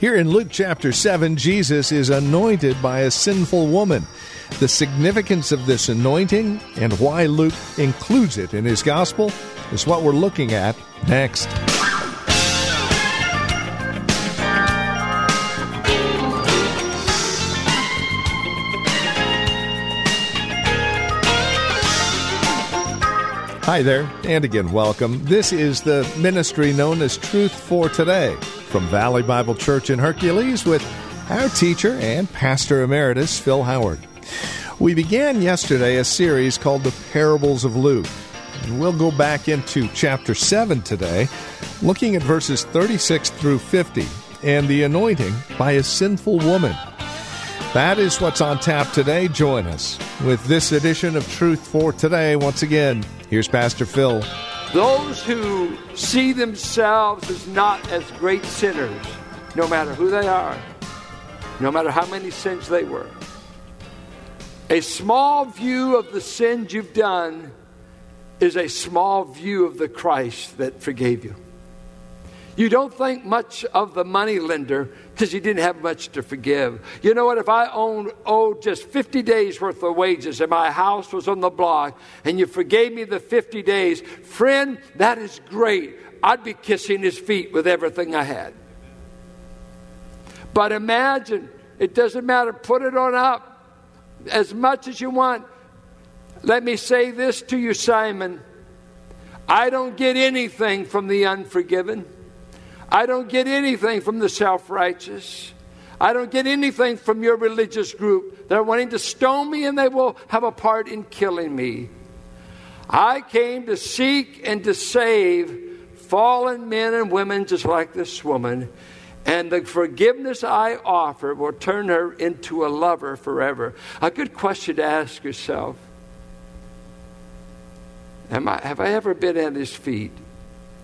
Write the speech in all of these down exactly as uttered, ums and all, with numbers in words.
Here in Luke chapter seven, Jesus is anointed by a sinful woman. The significance of this anointing and why Luke includes it in his gospel is what we're looking at next. Hi there, and again, welcome. This is the ministry known as Truth for Today from Valley Bible Church in Hercules with our teacher and pastor emeritus, Phil Howard. We began yesterday a series called The Parables of Luke, and we'll go back into chapter seven today, looking at verses thirty-six through fifty and the anointing by a sinful woman. That is what's on tap today. Join us with this edition of Truth for Today. Once again, here's Pastor Phil. Those who see themselves as not as great sinners, no matter who they are, no matter how many sins they were, a small view of the sins you've done is a small view of the Christ that forgave you. You don't think much of the money lender because you didn't have much to forgive. You know what? If I owned, owed just fifty days worth of wages and my house was on the block and you forgave me the fifty days, friend, that is great. I'd be kissing his feet with everything I had. But imagine, it doesn't matter. Put it on up as much as you want. Let me say this to you, Simon. I don't get anything from the unforgiven. I don't get anything from the self-righteous. I don't get anything from your religious group. They're wanting to stone me and they will have a part in killing me. I came to seek and to save fallen men and women just like this woman. And the forgiveness I offer will turn her into a lover forever. A good question to ask yourself. Am I, have I ever been at his feet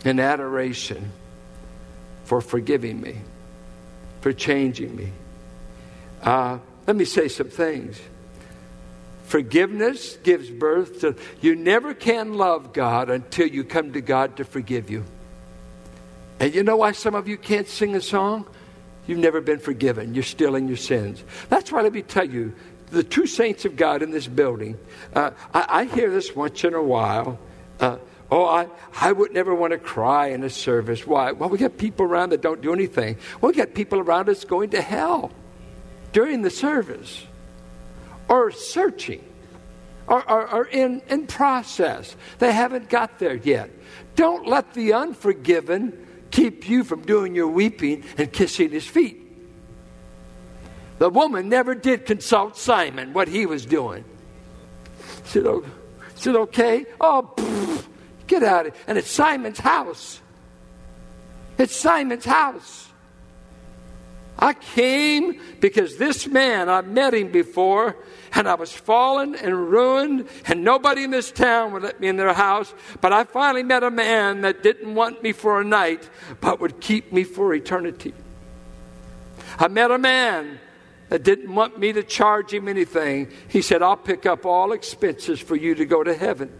in adoration? For forgiving me, for changing me. Uh, let me say some things. Forgiveness gives birth to, you never can love God until you come to God to forgive you. And you know why some of you can't sing a song? You've never been forgiven. You're still in your sins. That's why let me tell you, the true saints of God in this building, uh, I, I hear this once in a while, uh, Oh, I, I would never want to cry in a service. Why? Well, we got people around that don't do anything. Well, we got people around us going to hell during the service or searching or, or, or in, in process. They haven't got there yet. Don't let the unforgiven keep you from doing your weeping and kissing his feet. The woman never did consult Simon what he was doing. She said, oh, she said okay? Oh, pfft. Get out of it. And it's Simon's house. It's Simon's house. I came because this man, I met him before, and I was fallen and ruined, and nobody in this town would let me in their house. But I finally met a man that didn't want me for a night, but would keep me for eternity. I met a man that didn't want me to charge him anything. He said, I'll pick up all expenses for you to go to heaven.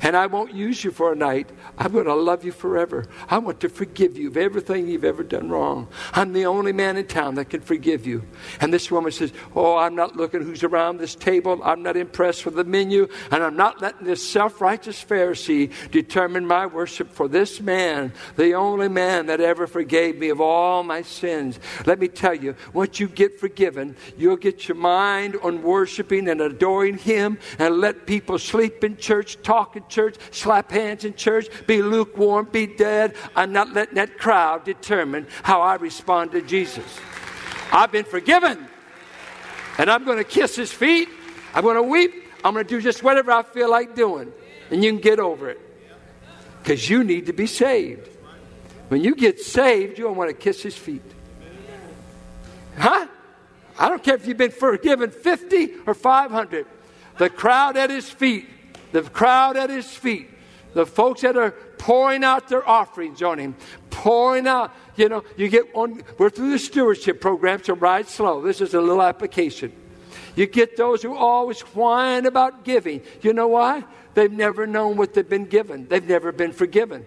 And I won't use you for a night. I'm going to love you forever. I want to forgive you of everything you've ever done wrong. I'm the only man in town that can forgive you. And this woman says, oh, I'm not looking who's around this table. I'm not impressed with the menu. And I'm not letting this self-righteous Pharisee determine my worship for this man, the only man that ever forgave me of all my sins. Let me tell you, once you get forgiven, you'll get your mind on worshiping and adoring him and let people sleep in church, talk in church, slap hands in church, be lukewarm, be dead. I'm not letting that crowd determine how I respond to Jesus. I've been forgiven. And I'm going to kiss his feet. I'm going to weep. I'm going to do just whatever I feel like doing. And you can get over it. Because you need to be saved. When you get saved, you don't want to kiss his feet. Huh? I don't care if you've been forgiven fifty or five hundred. The crowd at his feet, the crowd at his feet, the folks that are pouring out their offerings on him, pouring out, you know, you get on, we're through the stewardship program, so ride slow. This is a little application. You get those who always whine about giving. You know why? They've never known what they've been given. They've never been forgiven.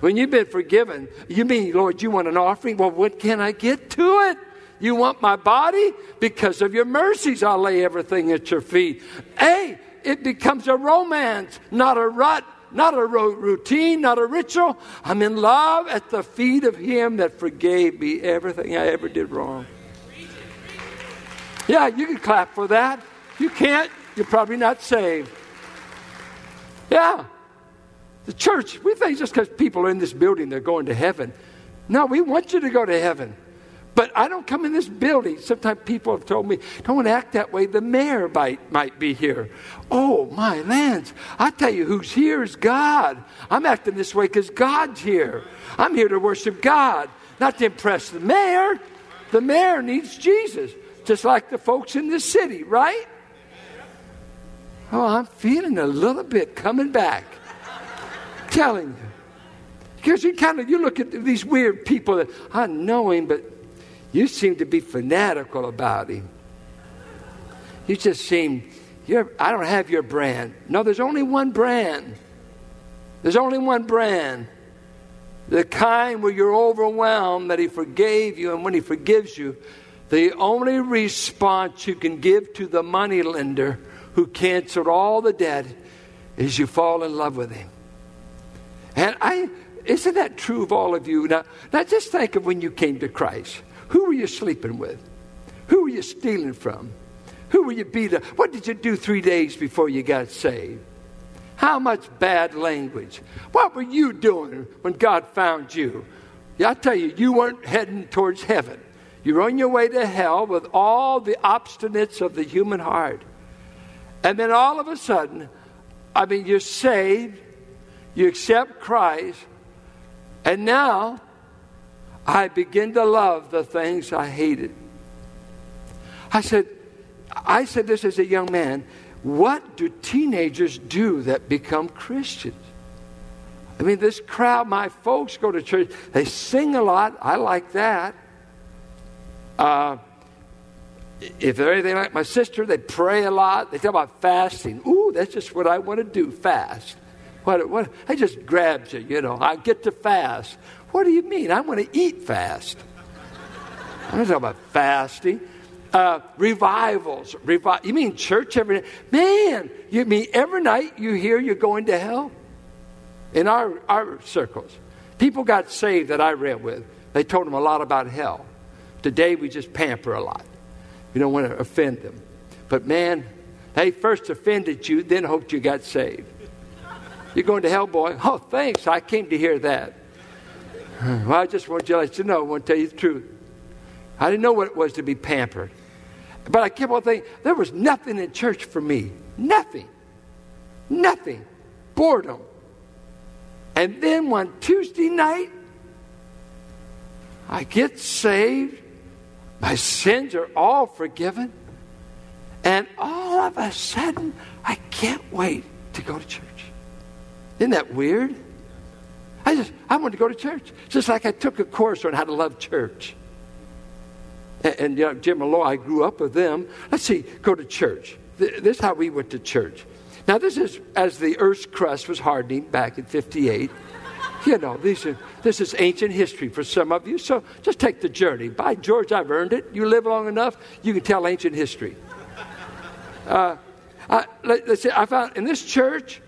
When you've been forgiven, you mean, Lord, you want an offering? Well, what can I get to it? You want my body? Because of your mercies, I'll lay everything at your feet. Hey, it becomes a romance, not a rut, not a routine, not a ritual. I'm in love at the feet of him that forgave me everything I ever did wrong. Yeah, you can clap for that. You can't, you're probably not saved. Yeah. The church, we think just because people are in this building, they're going to heaven. No, we want you to go to heaven. But I don't come in this building. Sometimes people have told me, don't act that way. The mayor might, might be here. Oh, my lands. I tell you, who's here is God. I'm acting this way because God's here. I'm here to worship God, not to impress the mayor. The mayor needs Jesus, just like the folks in this city, right? Oh, I'm feeling a little bit coming back. Telling you. Because you kind of, you look at these weird people that, I know him, but you seem to be fanatical about him. You just seem, you're, I don't have your brand. No, there's only one brand. There's only one brand. The kind where you're overwhelmed that he forgave you, and when he forgives you, the only response you can give to the money lender who canceled all the debt is you fall in love with him. And I, isn't that true of all of you? Now, now just think of when you came to Christ. Who were you sleeping with? Who were you stealing from? Who were you beat up? What did you do three days before you got saved? How much bad language? What were you doing when God found you? Yeah, I tell you, you weren't heading towards heaven. You were on your way to hell with all the obstinates of the human heart. And then all of a sudden, I mean, you're saved. You accept Christ. And now, I begin to love the things I hated. I said, I said this as a young man. What do teenagers do that become Christians? I mean, this crowd, my folks go to church. They sing a lot. I like that. Uh, if they're anything like my sister, they pray a lot. They talk about fasting. Ooh, that's just what I want to do, fast. What? What? I just grabbed you, you know. I get to fast. What do you mean? I want to eat fast. I'm not talking about fasting. Uh, revivals. Revi- you mean church every night? Man, you mean every night you hear you're going to hell? In our, our circles, people got saved that I read with. They told them a lot about hell. Today we just pamper a lot. You don't want to offend them. But man, they first offended you, then hoped you got saved. You're going to hell, boy. Oh, thanks. I came to hear that. Well, I just want you to let you know. I want to tell you the truth. I didn't know what it was to be pampered. But I kept on thinking, there was nothing in church for me. Nothing. Nothing. Boredom. And then one Tuesday night, I get saved. My sins are all forgiven. And all of a sudden, I can't wait to go to church. Isn't that weird? I just, I wanted to go to church. It's just like I took a course on how to love church. And, and you know, Jim and Laura, I grew up with them. Let's see, go to church. This is how we went to church. Now, this is as the earth's crust was hardening back in fifty-eight. You know, these are, this is ancient history for some of you. So just take the journey. By George, I've earned it. You live long enough, you can tell ancient history. Uh, I, let, let's see, I found in this church,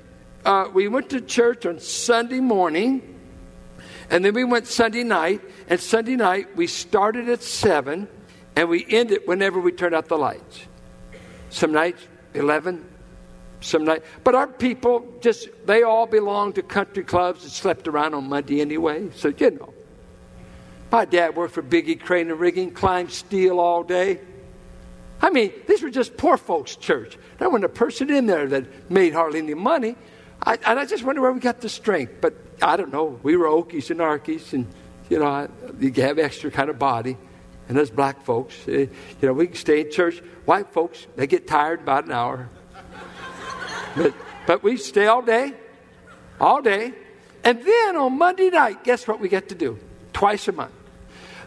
Uh, we went to church on Sunday morning, and then we went Sunday night. And Sunday night, we started at seven, and we ended whenever we turned out the lights. Some nights, eleven, some nights. But our people, just they all belonged to country clubs and slept around on Monday anyway. So, you know. My dad worked for Biggie Crane and Rigging, climbed steel all day. I mean, these were just poor folks' church. There wasn't a person in there that made hardly any money. I, and I just wonder where we got the strength. But I don't know. We were Okies and Arkies. And, you know, I, you have extra kind of body. And us black folks, you know, we can stay in church. White folks, they get tired about an hour. But but we stay all day, all day. And then on Monday night, guess what we get to do? Twice a month.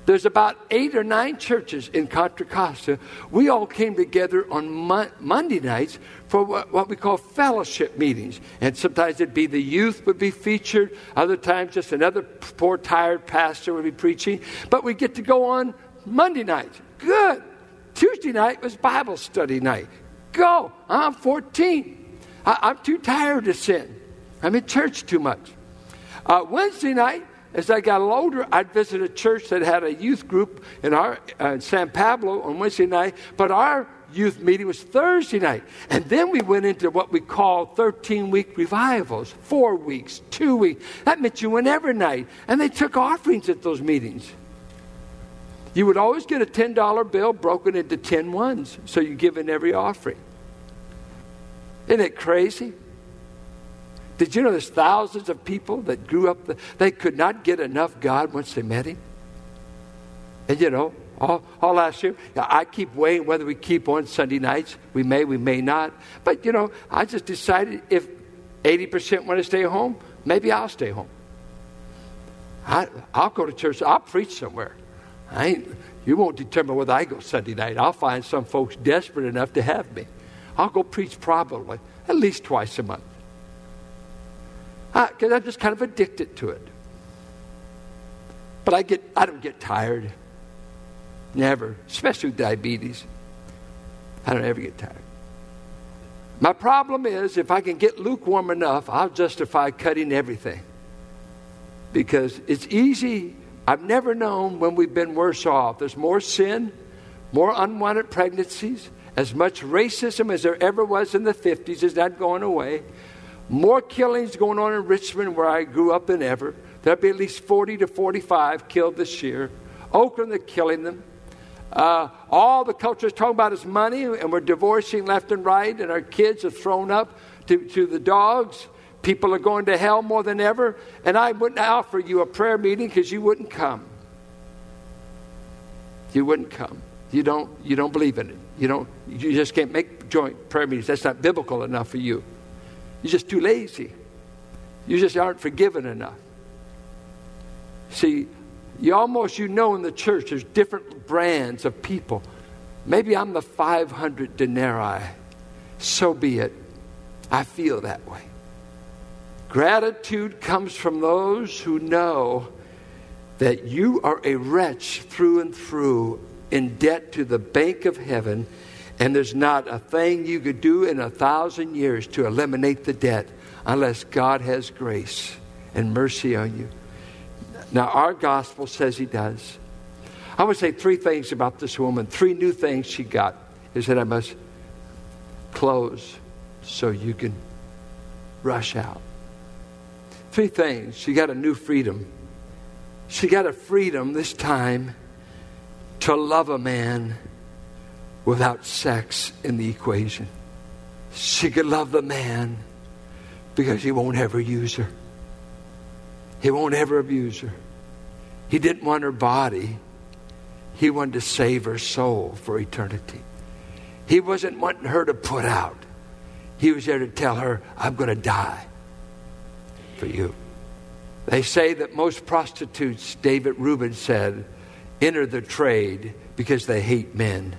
There's about eight or nine churches in Contra Costa. We all came together on Mo- Monday nights for what, what we call fellowship meetings. And sometimes it'd be the youth would be featured. Other times just another poor, tired pastor would be preaching. But we get to go on Monday nights. Good. Tuesday night was Bible study night. Go. I'm fourteen. I- I'm too tired to sin. I'm in church too much. Uh, Wednesday night, as I got a little older, I'd visit a church that had a youth group in our uh, in San Pablo on Wednesday night. But our youth meeting was Thursday night. And then we went into what we call thirteen-week revivals. Four weeks, two weeks. That meant you went every night. And they took offerings at those meetings. You would always get a ten dollar bill broken into ten ones. So you give in every offering. Isn't it crazy? Did you know there's thousands of people that grew up, the, they could not get enough God once they met him? And you know, all, all last year, I keep weighing whether we keep on Sunday nights. We may, we may not. But you know, I just decided if eighty percent want to stay home, maybe I'll stay home. I, I'll go to church. I'll preach somewhere. I ain't, you won't determine whether I go Sunday night. I'll find some folks desperate enough to have me. I'll go preach probably at least twice a month. Because I'm just kind of addicted to it. But I get I don't get tired. Never. Especially with diabetes. I don't ever get tired. My problem is if I can get lukewarm enough, I'll justify cutting everything. Because it's easy. I've never known when we've been worse off. There's more sin, more unwanted pregnancies, as much racism as there ever was in the fifties is not going away. More killings going on in Richmond where I grew up than ever. There'll be at least forty to forty-five killed this year. Oakland, they're killing them. Uh, all the culture is talking about is money, and we're divorcing left and right, and our kids are thrown up to, to the dogs. People are going to hell more than ever. And I wouldn't offer you a prayer meeting because you wouldn't come. You wouldn't come. You don't, you don't believe in it. You don't, you just can't make joint prayer meetings. That's not biblical enough for you. You're just too lazy. You just aren't forgiven enough. See, you almost, you know in the church, there's different brands of people. Maybe I'm the five hundred denarii. So be it. I feel that way. Gratitude comes from those who know that you are a wretch through and through, in debt to the bank of heaven. And there's not a thing you could do in a thousand years to eliminate the debt unless God has grace and mercy on you. Now, our gospel says he does. I would say three things about this woman. Three new things she got is that I must close so you can rush out. Three things. She got a new freedom. She got a freedom this time to love a man without sex in the equation. She could love the man because he won't ever use her. He won't ever abuse her. He didn't want her body. He wanted to save her soul for eternity. He wasn't wanting her to put out. He was there to tell her, I'm going to die for you. They say that most prostitutes, David Rubin said, enter the trade because they hate men.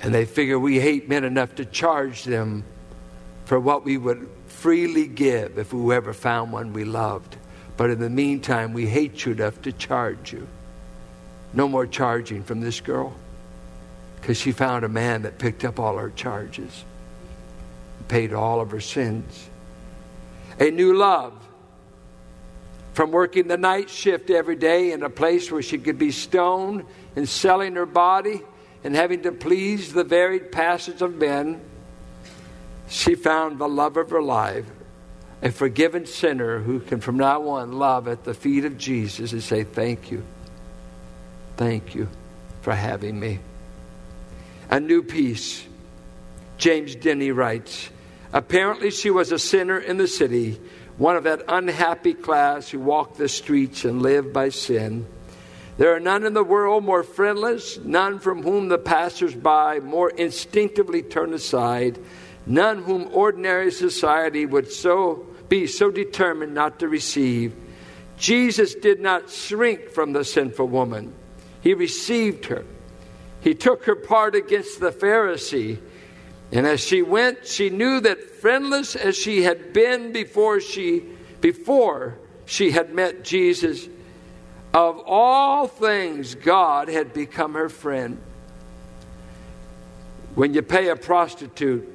And they figure we hate men enough to charge them for what we would freely give if we ever found one we loved. But in the meantime, we hate you enough to charge you. No more charging from this girl. Because she found a man that picked up all her charges. Paid all of her sins. A new love. From working the night shift every day in a place where she could be stoned and selling her body, and having to please the varied passions of men, she found the love of her life, a forgiven sinner who can from now on love at the feet of Jesus and say, thank you. Thank you for having me. A new peace. James Denny writes, apparently she was a sinner in the city, one of that unhappy class who walked the streets and lived by sin. There are none in the world more friendless, none from whom the passers-by more instinctively turn aside, none whom ordinary society would so be so determined not to receive. Jesus did not shrink from the sinful woman. He received her. He took her part against the Pharisee. And as she went, she knew that friendless as she had been before she before she had met Jesus, of all things God had become her friend. When you pay a prostitute,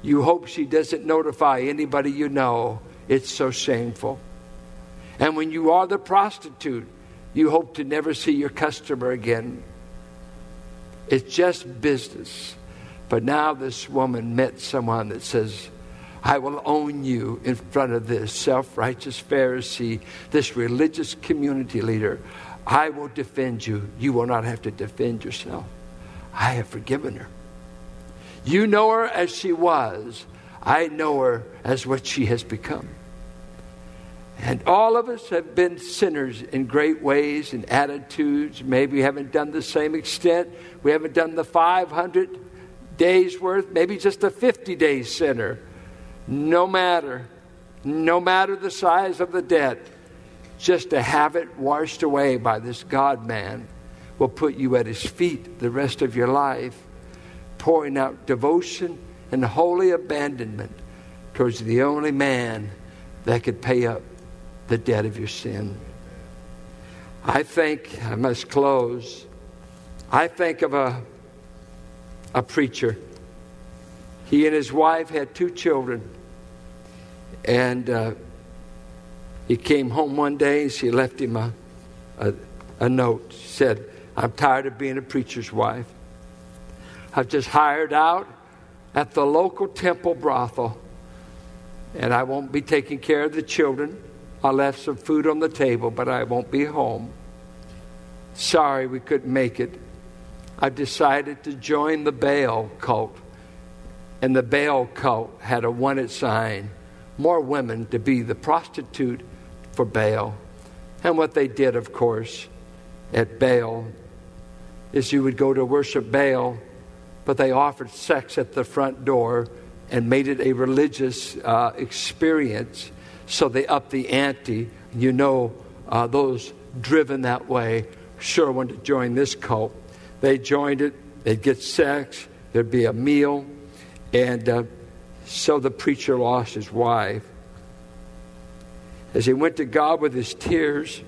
you hope she doesn't notify anybody you know. It's so shameful. And when you are the prostitute, you hope to never see your customer again. It's just business. But now this woman met someone that says, I will own you in front of this self-righteous Pharisee, this religious community leader. I will defend you. You will not have to defend yourself. I have forgiven her. You know her as she was. I know her as what she has become. And all of us have been sinners in great ways and attitudes. Maybe we haven't done the same extent. We haven't done the five hundred days worth. Maybe just a fifty-day sinner. No matter. No matter the size of the debt. Just to have it washed away by this God-man will put you at his feet the rest of your life, pouring out devotion and holy abandonment towards the only man that could pay up the debt of your sin. I think, I must close, I think of a, a preacher. He and his wife had two children. And uh, he came home one day and she left him a, a, a note. She said, I'm tired of being a preacher's wife. I've just hired out at the local temple brothel. And I won't be taking care of the children. I left some food on the table, but I won't be home. Sorry we couldn't make it. I've decided to join the Baal cult. And the Baal cult had a wanted sign. More women to be the prostitute for Baal. And what they did, of course, at Baal is you would go to worship Baal, but they offered sex at the front door and made it a religious uh, experience. So they upped the ante. You know, uh, those driven that way sure wanted to join this cult. They joined it. They'd get sex. There'd be a meal. And uh, so the preacher lost his wife. As he went to God with his tears,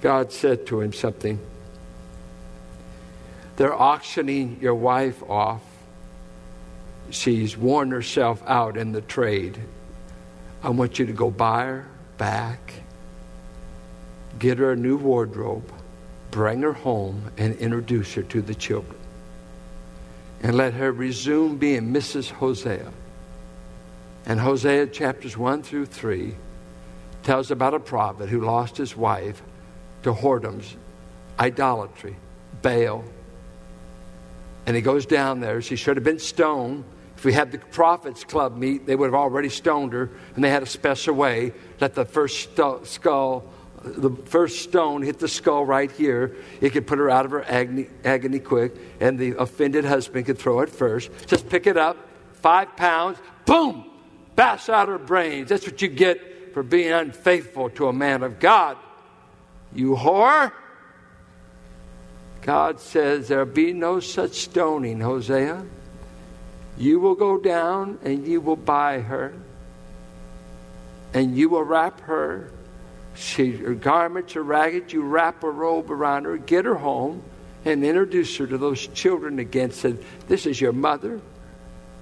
God said to him something. They're auctioning your wife off. She's worn herself out in the trade. I want you to go buy her back, get her a new wardrobe, bring her home, and introduce her to the children. And let her resume being Missus Hosea. And Hosea chapters one through three tells about a prophet who lost his wife to whoredoms, idolatry, Baal. And he goes down there. She should have been stoned. If we had the Prophets Club meet, they would have already stoned her. And they had a special way. Let the first st- skull, the first stone hit the skull right here. It could put her out of her agony, agony quick. And the offended husband could throw it first. Just pick it up. Five pounds. Boom! Bash out her brains. That's what you get for being unfaithful to a man of God. You whore! God says, there be no such stoning, Hosea. You will go down and you will buy her. And you will wrap her. She, her garments are ragged. You wrap a robe around her. Get her home and introduce her to those children again. Said, this is your mother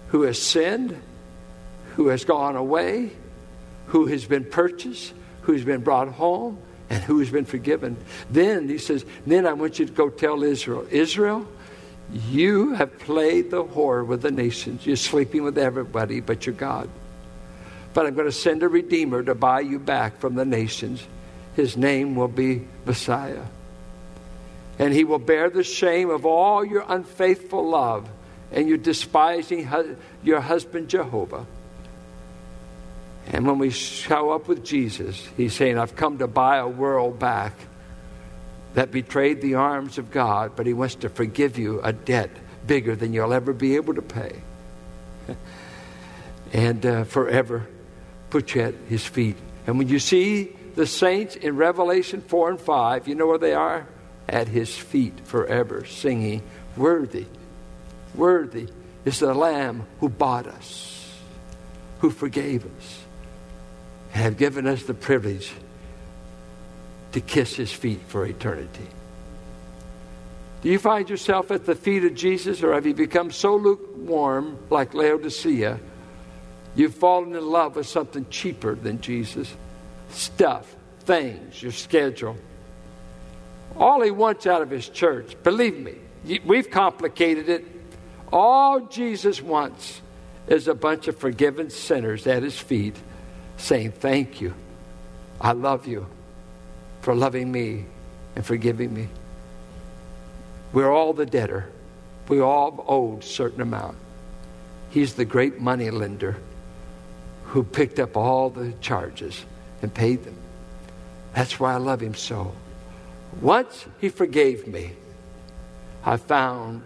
who has sinned, who has gone away, who has been purchased, who has been brought home. And who has been forgiven. Then he says, then I want you to go tell Israel. Israel, you have played the whore with the nations. You're sleeping with everybody but your God. But I'm going to send a redeemer to buy you back from the nations. His name will be Messiah. And he will bear the shame of all your unfaithful love. And your despising hu- your husband Jehovah. And when we show up with Jesus, he's saying, I've come to buy a world back. that betrayed the arms of God, but he wants to forgive you a debt bigger than you'll ever be able to pay. And uh, forever put you at his feet. And when you see the saints in Revelation four and five, you know where they are? At his feet forever, singing, worthy, worthy is the Lamb who bought us, who forgave us, and have given us the privilege to kiss his feet for eternity. Do you find yourself at the feet of Jesus, or have you become so lukewarm like Laodicea, you've fallen in love with something cheaper than Jesus? Stuff, things, your schedule. All he wants out of his church, believe me, we've complicated it. All Jesus wants is a bunch of forgiven sinners at his feet saying, thank you, I love you for loving me and forgiving me. We're all the debtor. We all owed a certain amount. He's the great money lender who picked up all the charges and paid them. That's why I love him so. Once he forgave me, I found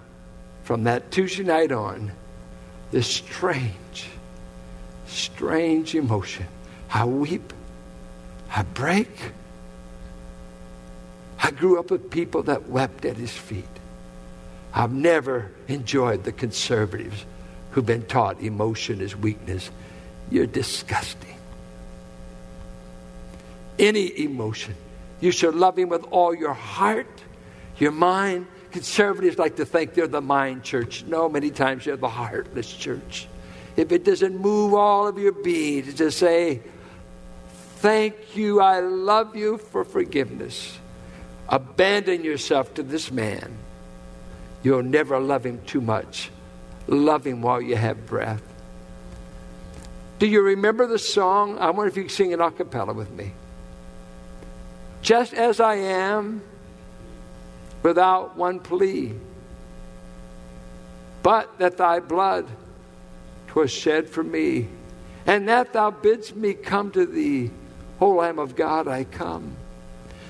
from that Tuesday night on this strange, strange emotion. I weep. I break. I grew up with people that wept at his feet. I've never enjoyed the conservatives who've been taught emotion is weakness. You're disgusting. Any emotion. You should love him with all your heart, your mind. Conservatives like to think they're the mind church. No, many times you're the heartless church. If it doesn't move all of your being to just say, thank you, I love you for forgiveness. Abandon yourself to this man. You'll never love him too much. Love him while you have breath. Do you remember the song? I wonder if you can sing it a cappella with me. Just as I am, without one plea, but that thy blood 'twas shed for me, and that thou bidst me come to thee, O Lamb of God, I come.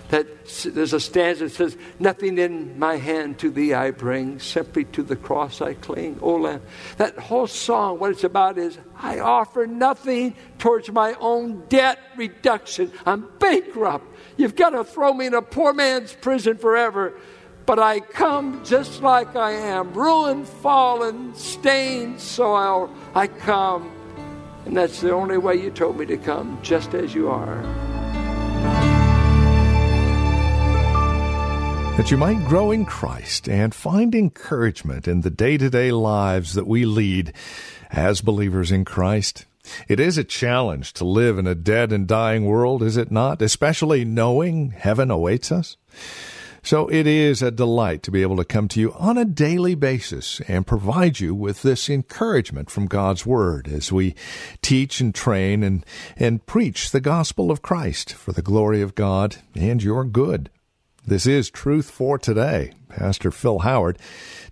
That there's a stanza that says, nothing in my hand to thee I bring, simply to the cross I cling, O Lamb. That whole song, what it's about is, I offer nothing towards my own debt reduction. I'm bankrupt. You've got to throw me in a poor man's prison forever. But I come just like I am, ruined, fallen, stained soil. I come. And that's the only way you told me to come, just as you are. That you might grow in Christ and find encouragement in the day-to-day lives that we lead as believers in Christ. It is a challenge to live in a dead and dying world, is it not? Especially knowing heaven awaits us. So it is a delight to be able to come to you on a daily basis and provide you with this encouragement from God's Word as we teach and train and, and preach the gospel of Christ for the glory of God and your good. This is Truth for Today. Pastor Phil Howard,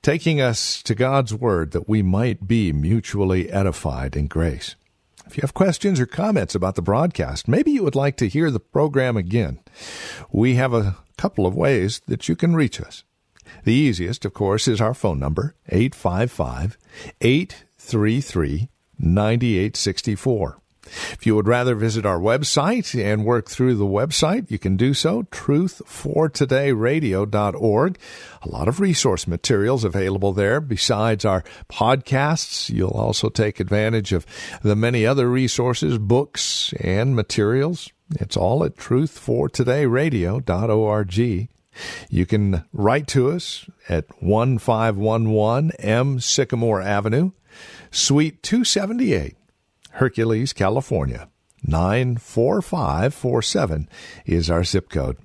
taking us to God's Word that we might be mutually edified in grace. If you have questions or comments about the broadcast, maybe you would like to hear the program again. We have a couple of ways that you can reach us. The easiest, of course, is our phone number, eight five five, eight three three, nine eight six four. If you would rather visit our website and work through the website, you can do so, truth for today radio dot org. A lot of resource materials available there. Besides our podcasts, you'll also take advantage of the many other resources, books, and materials. It's all at truth for today radio dot org. You can write to us at one five one one M Sycamore Avenue, Suite two seventy-eight. Hercules, California, nine four five four seven is our zip code.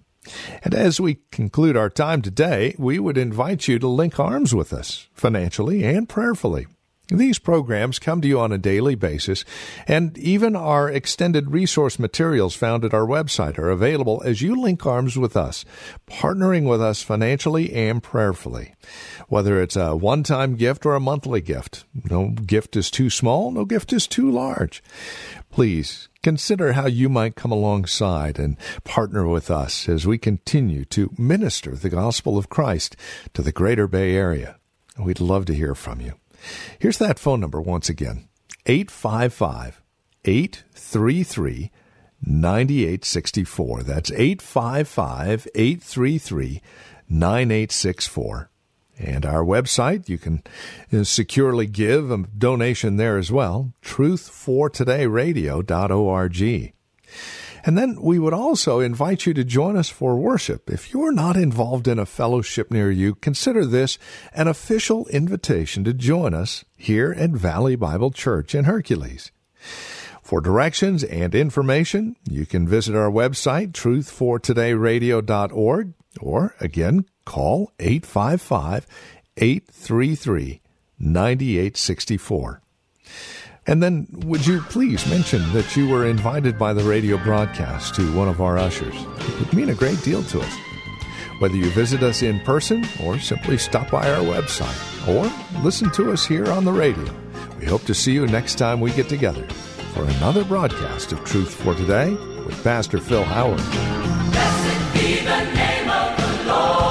And as we conclude our time today, we would invite you to link arms with us financially and prayerfully. These programs come to you on a daily basis, and even our extended resource materials found at our website are available as you link arms with us, partnering with us financially and prayerfully. Whether it's a one-time gift or a monthly gift, no gift is too small, no gift is too large. Please Consider how you might come alongside and partner with us as we continue to minister the gospel of Christ to the greater Bay Area. We'd love to hear from you. Here's that phone number once again, eight five five, eight three three, nine eight six four. That's eight five five, eight three three, nine eight six four. And our website, you can securely give a donation there as well, truth for today radio dot org. And then we would also invite you to join us for worship. If you're not involved in a fellowship near you, consider this an official invitation to join us here at Valley Bible Church in Hercules. For directions and information, you can visit our website, truth for today radio dot org, or, again, call eight five five, eight three three, nine eight six four. And then would you please mention that you were invited by the radio broadcast to one of our ushers? It would mean a great deal to us. Whether you visit us in person or simply stop by our website or listen to us here on the radio, we hope to see you next time we get together for another broadcast of Truth for Today with Pastor Phil Howard. Blessed be the name of the Lord.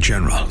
General